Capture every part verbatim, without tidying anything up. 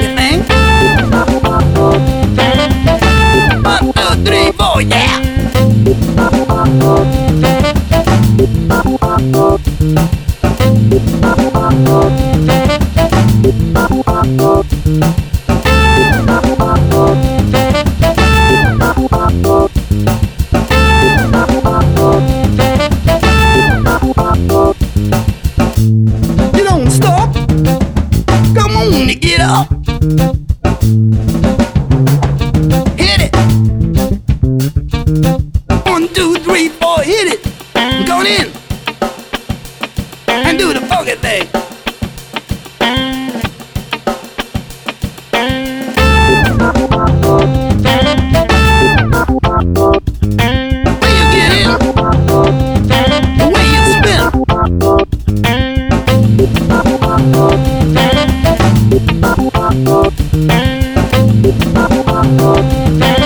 anything? One, two, three, four, yeah! Get up! Hit it! One, two, three, four, hit it! Go in! And do the funky thing! The way you get in, the way you spin.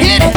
Hit it!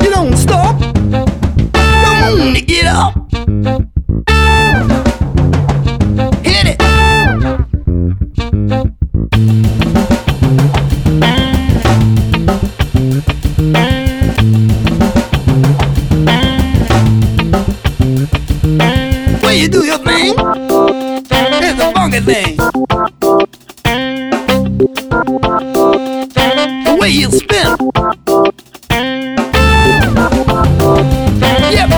You don't stop. Come on, get up. Hit it. When you do your thing, it's a funky thing. The way you spin. Yep.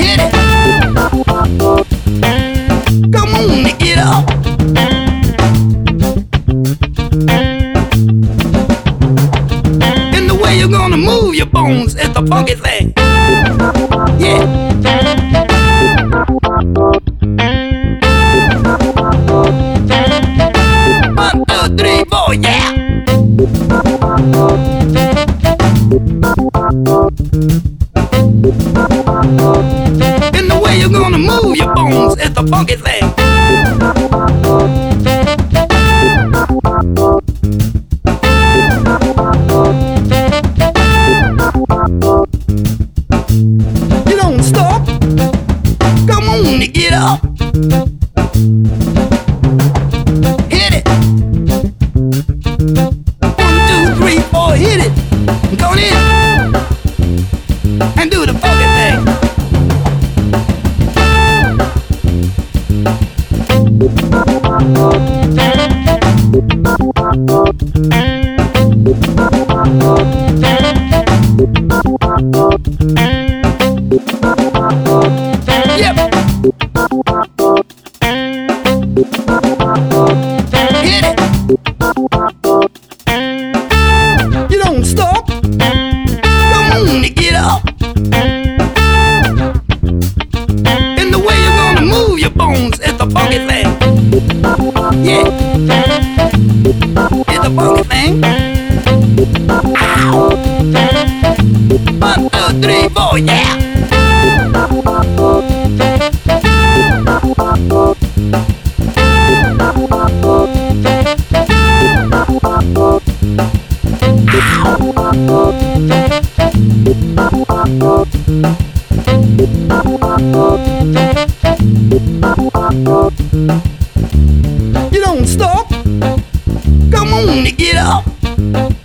Hit it. Come on and get up. And the way you're gonna move your bones is the funky thing. Yeah. One, two, three, four, yeah. And the way you're gonna move your bones is the funky thing. You don't stop. Come on and get up. Hit it. One, two, three, four, hit it. Go in. And do the funky thing. Yep. Hit it. You don't stop. Come on and get up. And the way you're gonna move your bones is the funky thing. Yeah. It's the funky thing. Ow. One, two, three, four, yeah. You don't stop. Come on and get up.